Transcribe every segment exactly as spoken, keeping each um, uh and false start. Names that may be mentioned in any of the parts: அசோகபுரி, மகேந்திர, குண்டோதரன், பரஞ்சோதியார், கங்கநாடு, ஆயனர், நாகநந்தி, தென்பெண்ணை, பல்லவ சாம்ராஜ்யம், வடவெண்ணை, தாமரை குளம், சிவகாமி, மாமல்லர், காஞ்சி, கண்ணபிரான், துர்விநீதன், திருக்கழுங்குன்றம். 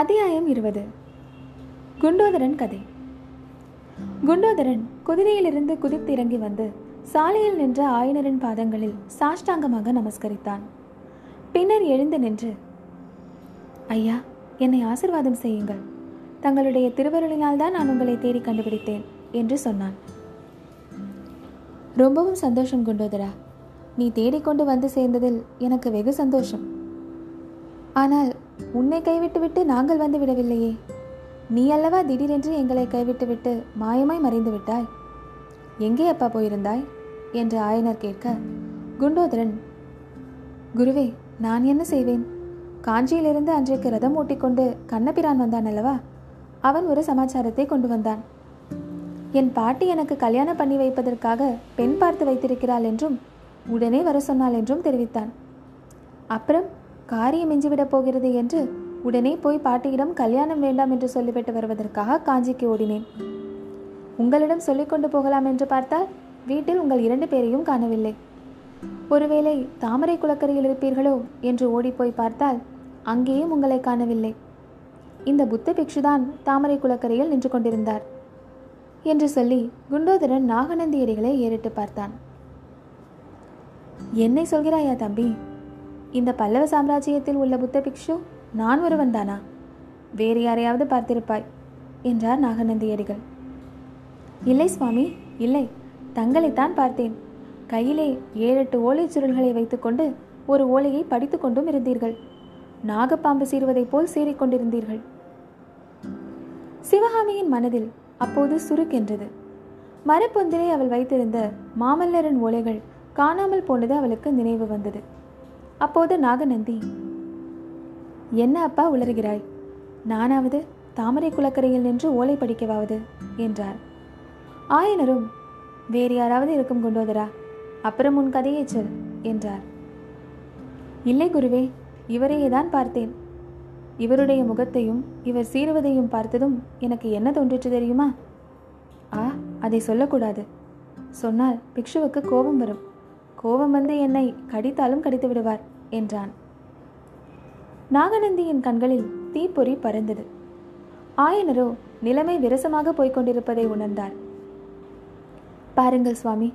அத்தியாயம் இருபது. குண்டோதரன் கதை. குண்டோதரன் குதிரையிலிருந்து குதித்திறங்கி வந்து சாலையில் நின்ற ஆயனரின் பாதங்களில் சாஷ்டாங்கமாக நமஸ்கரித்தான். பின்னர் எழுந்து நின்று, ஐயா, என்னை ஆசிர்வாதம் செய்யுங்கள். தங்களுடைய திருவருளினால்தான் நான் உங்களை தேடி கண்டுபிடித்தேன் என்று சொன்னான். ரொம்பவும் சந்தோஷம் குண்டோதரா, நீ தேடிக்கொண்டு வந்து சேர்ந்ததில் எனக்கு வெகு சந்தோஷம். ஆனால் உன்னை கைவிட்டுவிட்டு நாங்கள் வந்து விடவில்லையே. நீ அல்லவா திடீரென்று எங்களை கைவிட்டுவிட்டு மாயமாய் மறைந்து விட்டாய். எங்கே அப்பா போயிருந்தாய் என்று ஆயனர் கேட்க, குண்டோதரன், குருவே, நான் என்ன செய்வேன்? காஞ்சியிலிருந்து அன்றைக்கு ரதம் ஓட்டிக்கொண்டு கண்ணபிரான் வந்தான் அல்லவா, அவன் ஒரு சமாச்சாரத்தை கொண்டு வந்தான். என் பாட்டி எனக்கு கல்யாணம் பண்ணி வைப்பதற்காக பெண் பார்த்து வைத்திருக்கிறாள் என்றும் உடனே வர சொன்னாள் என்றும் தெரிவித்தான். அப்புறம் காரியம் மிஞ்சிவிடப் போகிறது என்று உடனே போய் பாட்டியிடம் கல்யாணம் வேண்டாம் என்று சொல்லிவிட்டு வருவதற்காக காஞ்சிக்கு ஓடினேன். உங்களிடம் சொல்லிக்கொண்டு போகலாம் என்று பார்த்தால் வீட்டில் உங்கள் இரண்டு பேரையும் காணவில்லை. ஒருவேளை தாமரை குளக்கரையில் இருப்பீர்களோ என்று ஓடிப்போய் பார்த்தால் அங்கேயும் உங்களை காணவில்லை. இந்த புத்த பிக்ஷுதான் தாமரை குளக்கரையில் நின்று கொண்டிருந்தார் என்று சொல்லி குண்டோதரன் நாகநந்தி அடிகளை ஏறிட்டு பார்த்தான். என்னை சொல்கிறாயா தம்பி? இந்த பல்லவ சாம்ராஜ்யத்தில் உள்ள புத்த பிக்ஷு நான் ஒருவன் தானா? வேறு யாரையாவது பார்த்திருப்பாய் என்றார் நாகநந்தி அடிகள். இல்லை சுவாமி, இல்லை, தங்களைத்தான் பார்த்தேன். கையிலே ஏழெட்டு ஓலை சுருள்களை வைத்துக்கொண்டு ஒரு ஓலையை படித்து கொண்டும் இருந்தீர்கள். நாகப்பாம்பு சீறுவதைப் போல் சீறிக்கொண்டிருந்தீர்கள். சிவகாமியின் மனதில் அப்போது சுருக்கென்றது. மரப்பொந்திலே அவள் வைத்திருந்த மாமல்லரின் ஓலைகள் காணாமல் போனது அவளுக்கு நினைவு வந்தது. அப்போது நாகநந்தி, என்ன அப்பா உளறுகிறாய்? நானாவது தாமரை குளக்கரையில் நின்று ஓலை படிக்கவாவது என்றார். ஆயனரும், வேறு யாராவது இருக்கும் குண்டோதரா, அப்புறம் உன் கதையை சொல் என்றார். இல்லை குருவே, இவரையே தான் பார்த்தேன். இவருடைய முகத்தையும் இவர் சீறுவதையும் பார்த்ததும் எனக்கு என்ன தோன்றிற்று தெரியுமா? ஆ, அதை சொல்லக்கூடாது. சொன்னால் பிக்ஷுவுக்கு கோபம் வரும். கோபம் வந்து என்னை கடித்தாலும் கடித்து விடுவார் என்றான். நாகநந்தியின் கண்களில் தீப்பொறி பறந்தது. ஆயனரோ நிலைமை விரசமாக போய்கொண்டிருப்பதை உணர்ந்தார். பாருங்கள் சுவாமி,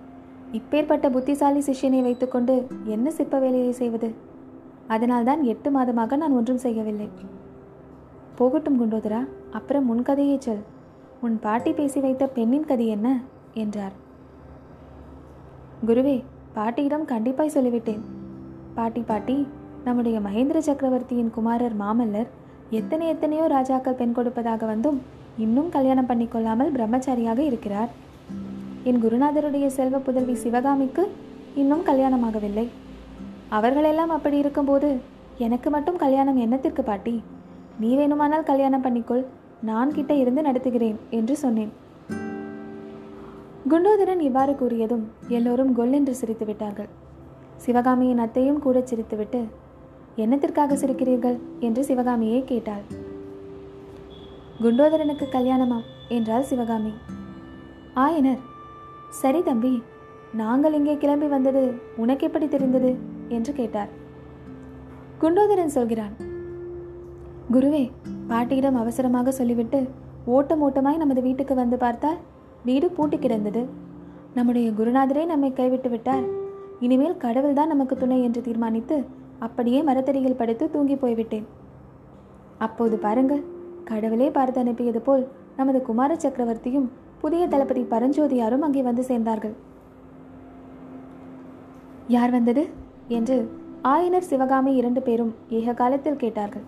இப்பேற்பட்ட புத்திசாலி சிஷ்யனை வைத்துக்கொண்டு என்ன சிற்ப வேலையை செய்வது? அதனால்தான் எட்டு மாதமாக நான் ஒன்றும் செய்யவில்லை. போகட்டும் குண்டோதரா, அப்புறம் உன் கதையை சொல். உன் பாட்டி பேசி வைத்த பெண்ணின் கதை என்ன என்றார். குருவே, பாட்டியிடம் கண்டிப்பாய் சொல்லிவிட்டேன். பாட்டி பாட்டி நம்முடைய மகேந்திர சக்கரவர்த்தியின் குமாரர் மாமல்லர் எத்தனை எத்தனையோ ராஜாக்கள் பெண் கொடுப்பதாக வந்தும் இன்னும் கல்யாணம் பண்ணிக்கொள்ளாமல் பிரம்மச்சாரியாக இருக்கிறார். என் குருநாதருடைய செல்வ புதல்வி சிவகாமிக்கு இன்னும் கல்யாணமாகவில்லை. அவர்களெல்லாம் அப்படி இருக்கும்போது எனக்கு மட்டும் கல்யாணம் என்னத்திற்கு பாட்டி? நீ வேணுமானால் கல்யாணம் பண்ணிக்கொள், நான் கிட்ட இருந்து நடத்துகிறேன் என்று சொன்னேன். குண்டோதரன் இவ்வாறு கூறியதும் எல்லோரும் கொல்லென்று சிரித்து விட்டார்கள். சிவகாமியின் அத்தையும் கூட சிரித்துவிட்டு, என்னத்திற்காக சிரிக்கிறீர்கள் என்று சிவகாமியை கேட்டாள். குண்டோதரனுக்கு கல்யாணமா என்றாள் சிவகாமி. ஆயனர், சரி தம்பி, நாங்கள் இங்கே கிளம்பி வந்தது உனக்கு எப்படி தெரிந்தது என்று கேட்டார். குண்டோதரன் சொல்கிறான், குருவே, பாட்டியிடம் அவசரமாக சொல்லிவிட்டு ஓட்டம் ஓட்டமாய் நமது வீட்டுக்கு வந்து பார்த்தால் வீடு பூட்டி கிடந்தது. நம்முடைய குருநாதரே நம்மை கைவிட்டு விட்டார். இனிமேல் கடவுள்தான் நமக்கு துணை என்று தீர்மானித்து அப்படியே மரத்தடியில் படுத்து தூங்கி போய்விட்டேன். அப்போது பாருங்கள், கடவுளே பார்த்து அனுப்பியது போல் நமது குமார சக்கரவர்த்தியும் புதிய தளபதி பரஞ்சோதியாரும் அங்கே வந்து சேர்ந்தார்கள். யார் வந்தது என்று ஆயனர் சிவகாமி இரண்டு பேரும் ஏக காலத்தில் கேட்டார்கள்.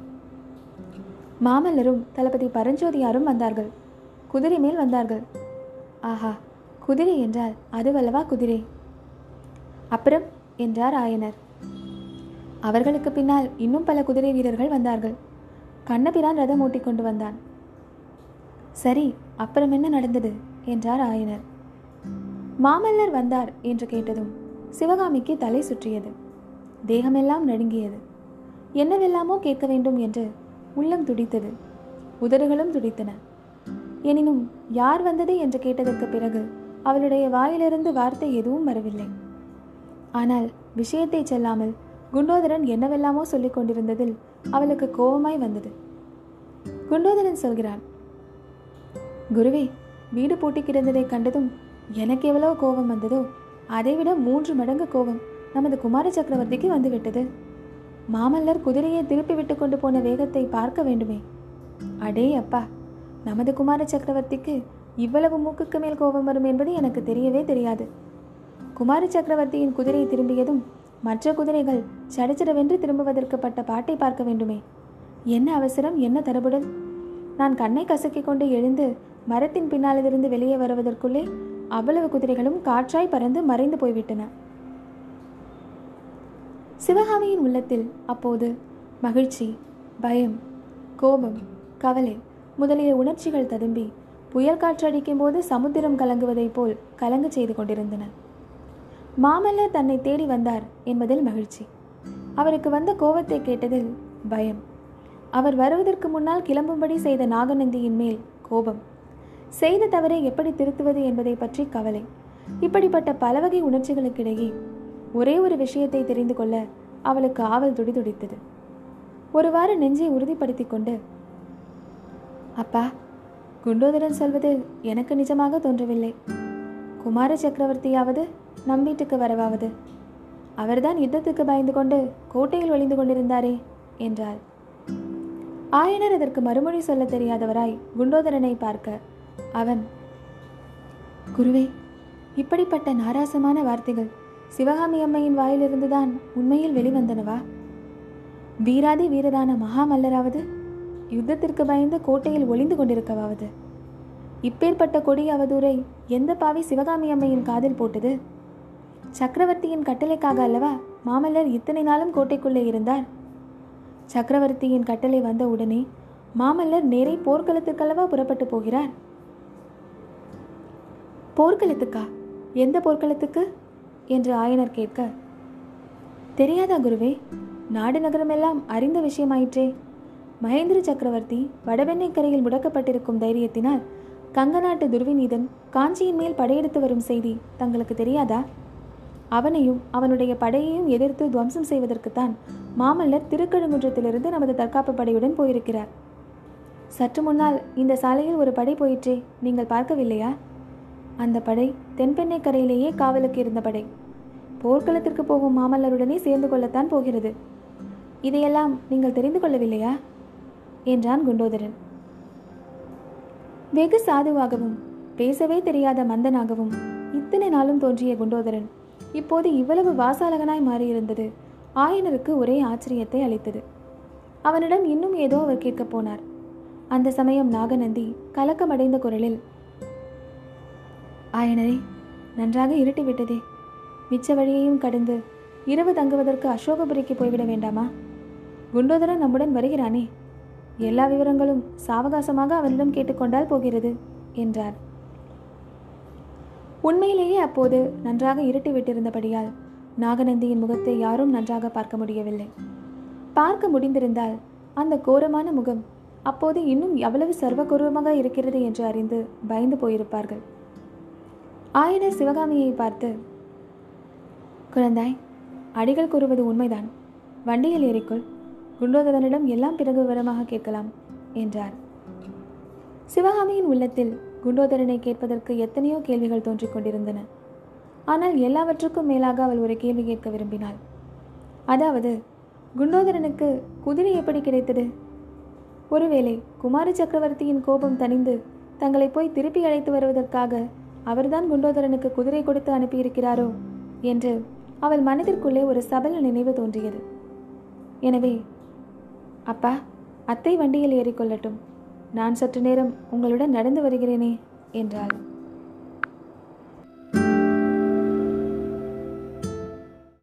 மாமல்லரும் தளபதி பரஞ்சோதியாரும் வந்தார்கள். குதிரை மேல் வந்தார்கள். ஆஹா, குதிரை என்றால் அதுவல்லவா குதிரை. அப்புறம் என்றார் ஆயனர். அவர்களுக்கு பின்னால் இன்னும் பல குதிரை வீரர்கள் வந்தார்கள். கண்ணபிரான் ரதம் ஓட்டிக்கொண்டு வந்தான். சரி, அப்புறம் என்ன நடந்தது என்றார் ஆயனர். மாமல்லர் வந்தார் என்று கேட்டதும் சிவகாமிக்கு தலை சுற்றியது. தேகமெல்லாம் நடுங்கியது. என்னவெல்லாமோ கேட்க வேண்டும் என்று உள்ளம் துடித்தது. உதடுகளும் துடித்தன. எனினும் யார் வந்தது என்று கேட்டதற்கு பிறகு அவளுடைய வாயிலிருந்து வார்த்தை எதுவும் வரவில்லை. ஆனால் விஷயத்தை செல்லாமல் குண்டோதரன் என்னவெல்லாமோ சொல்லிக் கொண்டிருந்ததில் அவளுக்கு கோபமாய் வந்தது. குண்டோதரன் சொல்கிறான். குருவே, வீடு பூட்டி கிடந்ததை கண்டதும் எனக்கு எவ்வளவு கோபம் வந்ததோ அதைவிட மூன்று மடங்கு கோபம் நமது குமார சக்கரவர்த்திக்கு வந்துவிட்டது. மாமல்லர் குதிரையை திருப்பி விட்டு கொண்டு போன வேகத்தை பார்க்க வேண்டுமே. அடே அப்பா, நமது குமார சக்கரவர்த்திக்கு இவ்வளவு மூக்குக்கு மேல் கோபம் வரும் என்பது எனக்கு தெரியவே தெரியாது. குமார சக்கரவர்த்தியின் குதிரை திரும்பியதும் மற்ற குதிரைகள் சடச்சடவென்று திரும்புவதற்கு பட்ட பாட்டை பார்க்க வேண்டுமே. என்ன அவசரம், என்ன தரபுடல்! நான் கண்ணை கசக்கிக் கொண்டு எழுந்து மரத்தின் பின்னாலிருந்து வெளியே வருவதற்குள்ளே அவ்வளவு குதிரைகளும் காற்றாய் பறந்து மறைந்து போய்விட்டன. சிவகாமியின் உள்ளத்தில் அப்போது மகிழ்ச்சி, பயம், கோபம், கவலை முதலிய உணர்ச்சிகள் ததும்பி புயல் காற்றடிக்கும் போது சமுத்திரம் கலங்குவதைப் போல் கலங்கு செய்து கொண்டிருந்தன. மாமல்லர் தன்னை தேடி வந்தார் என்பதில் மகிழ்ச்சி, அவருக்கு வந்த கோபத்தை கேட்டதில் பயம், அவர் வருவதற்கு முன்னால் கிளம்பும்படி செய்த நாகநந்தியின் மேல் கோபம், செய்த தவறை எப்படி திருத்துவது என்பதை பற்றி கவலை, இப்படிப்பட்ட பலவகை உணர்ச்சிகளுக்கிடையே ஒரே ஒரு விஷயத்தை தெரிந்து கொள்ள அவளுக்கு ஆவல் துடி துடித்தது. ஒருவாறு நெஞ்சை உறுதிப்படுத்தி கொண்டு, அப்பா, குண்டோதரன் சொல்வது எனக்கு நிஜமாக தோன்றவில்லை. குமார சக்கரவர்த்தியாவது நம் வீட்டுக்கு வரவாவது. அவர்தான் யுத்தத்துக்கு பயந்து கொண்டு கோட்டையில் ஒளிந்து கொண்டிருந்தாரே என்றாள். ஆயனர் அதற்கு மறுமொழி சொல்ல தெரியாதவராய் குண்டோதரனை பார்க்க அவன், குருவே, இப்படிப்பட்ட நாராசமான வார்த்தைகள் சிவகாமி அம்மையின் வாயிலிருந்துதான் உண்மையில் வெளிவந்தனவா? வீராதி வீரரான மகாமல்லராவது யுத்தத்திற்கு பயந்து கோட்டையில் ஒளிந்து கொண்டிருக்கவாவது? இப்பேற்பட்ட கொடி அவதூரை எந்த பாவி சிவகாமி அம்மையின் காதில் போட்டது? சக்கரவர்த்தியின் கட்டளைக்காக அல்லவா மாமல்லர் இத்தனை நாளும் கோட்டைக்குள்ளே இருந்தார்? சக்கரவர்த்தியின் கட்டளை வந்த உடனே மாமல்லர் நேரே போர்க்களத்துக்கல்லவா புறப்பட்டு போகிறார். போர்க்களத்துக்கா? எந்த போர்க்களத்துக்கு என்று ஆயனர் கேட்க, தெரியாதா குருவே? நாடு நகரமெல்லாம் அறிந்த விஷயமாயிற்றே. மகேந்திர சக்கரவர்த்தி வடவெண்ணை கரையில் முடக்கப்பட்டிருக்கும் தைரியத்தினால் கங்கநாட்டு துர்விநீதன் காஞ்சியின் மேல் படையெடுத்து வரும் செய்தி தங்களுக்கு தெரியாதா? அவனையும் அவனுடைய படையையும் எதிர்த்து துவம்சம் செய்வதற்குத்தான் மாமல்லர் திருக்கழுங்குன்றத்திலிருந்து நமது தற்காப்பு படையுடன் போயிருக்கிறார். சற்று முன்னால் இந்த சாலையில் ஒரு படை போயிற்றே, நீங்கள் பார்க்கவில்லையா? அந்த படை தென்பெண்ணை கரையிலேயே காவலுக்கு இருந்த படை. போர்க்களத்திற்கு போகும் மாமல்லருடனே சேர்ந்து கொள்ளத்தான் போகிறது. இதையெல்லாம் நீங்கள் தெரிந்து கொள்ளவில்லையா என்றான் குண்டோதரன். வெகு சாதுவாகவும் பேசவே தெரியாத மந்தனாகவும் இத்தனை நாளும் தோன்றிய குண்டோதரன் இப்போது இவ்வளவு வாசாலகனாய் மாறியிருந்தது ஆயனருக்கு ஒரே ஆச்சரியத்தை அளித்தது. அவனிடம் இன்னும் ஏதோ அவர் கேட்கப் போனார். அந்த சமயம் நாகநந்தி கலக்கமடைந்த குரலில், ஆயனரே, நன்றாக இருட்டிவிட்டதே. மிச்ச வழியையும் கடந்து இரவு தங்குவதற்கு அசோகபுரிக்கு போய்விட வேண்டாமா? குண்டோதரன் நம்முடன் வருகிறானே, எல்லா விவரங்களும் சாவகாசமாக அவனிடம் கேட்டுக்கொண்டால் போகிறது என்றார். உண்மையிலேயே அப்போது நன்றாக இருட்டிவிட்டிருந்தபடியால் நாகநந்தியின் முகத்தை யாரும் நன்றாக பார்க்க முடியவில்லை. பார்க்க முடிந்திருந்தால் அந்த கோரமான முகம் அப்போது இன்னும் எவ்வளவு சர்வகோரமாக இருக்கிறது என்று அறிந்து பயந்து போயிருப்பார்கள். ஆயனர் சிவகாமியை பார்த்து, குழந்தாய், அடிகள் கூறுவது உண்மைதான். வண்டியில் ஏறிக்கொள். குண்டோதரனிடம் எல்லாம் பிறகு விவரமாக கேட்கலாம் என்றார். சிவகாமியின் உள்ளத்தில் குண்டோதரனை கேட்பதற்கு எத்தனையோ கேள்விகள் தோன்றிக் கொண்டிருந்தன. ஆனால் எல்லாவற்றுக்கும் மேலாக அவள் ஒரு கேள்வி கேட்க விரும்பினாள். அதாவது, குண்டோதரனுக்கு குதிரை எப்படி கிடைத்தது? ஒருவேளை குமார சக்கரவர்த்தியின் கோபம் தணிந்து தங்களை போய் திருப்பி அழைத்து வருவதற்காக அவர்தான் குண்டோதரனுக்கு குதிரை கொடுத்து அனுப்பியிருக்கிறாரோ என்று அவள் மனதிற்குள்ளே ஒரு சபல நினைவு தோன்றியது. எனவே, அப்பா, அத்தை வண்டியில் ஏறிக்கொள்ளட்டும். நான் சற்று நேரம் உங்களுடன் நடந்து வருகிறேனே என்றாள்.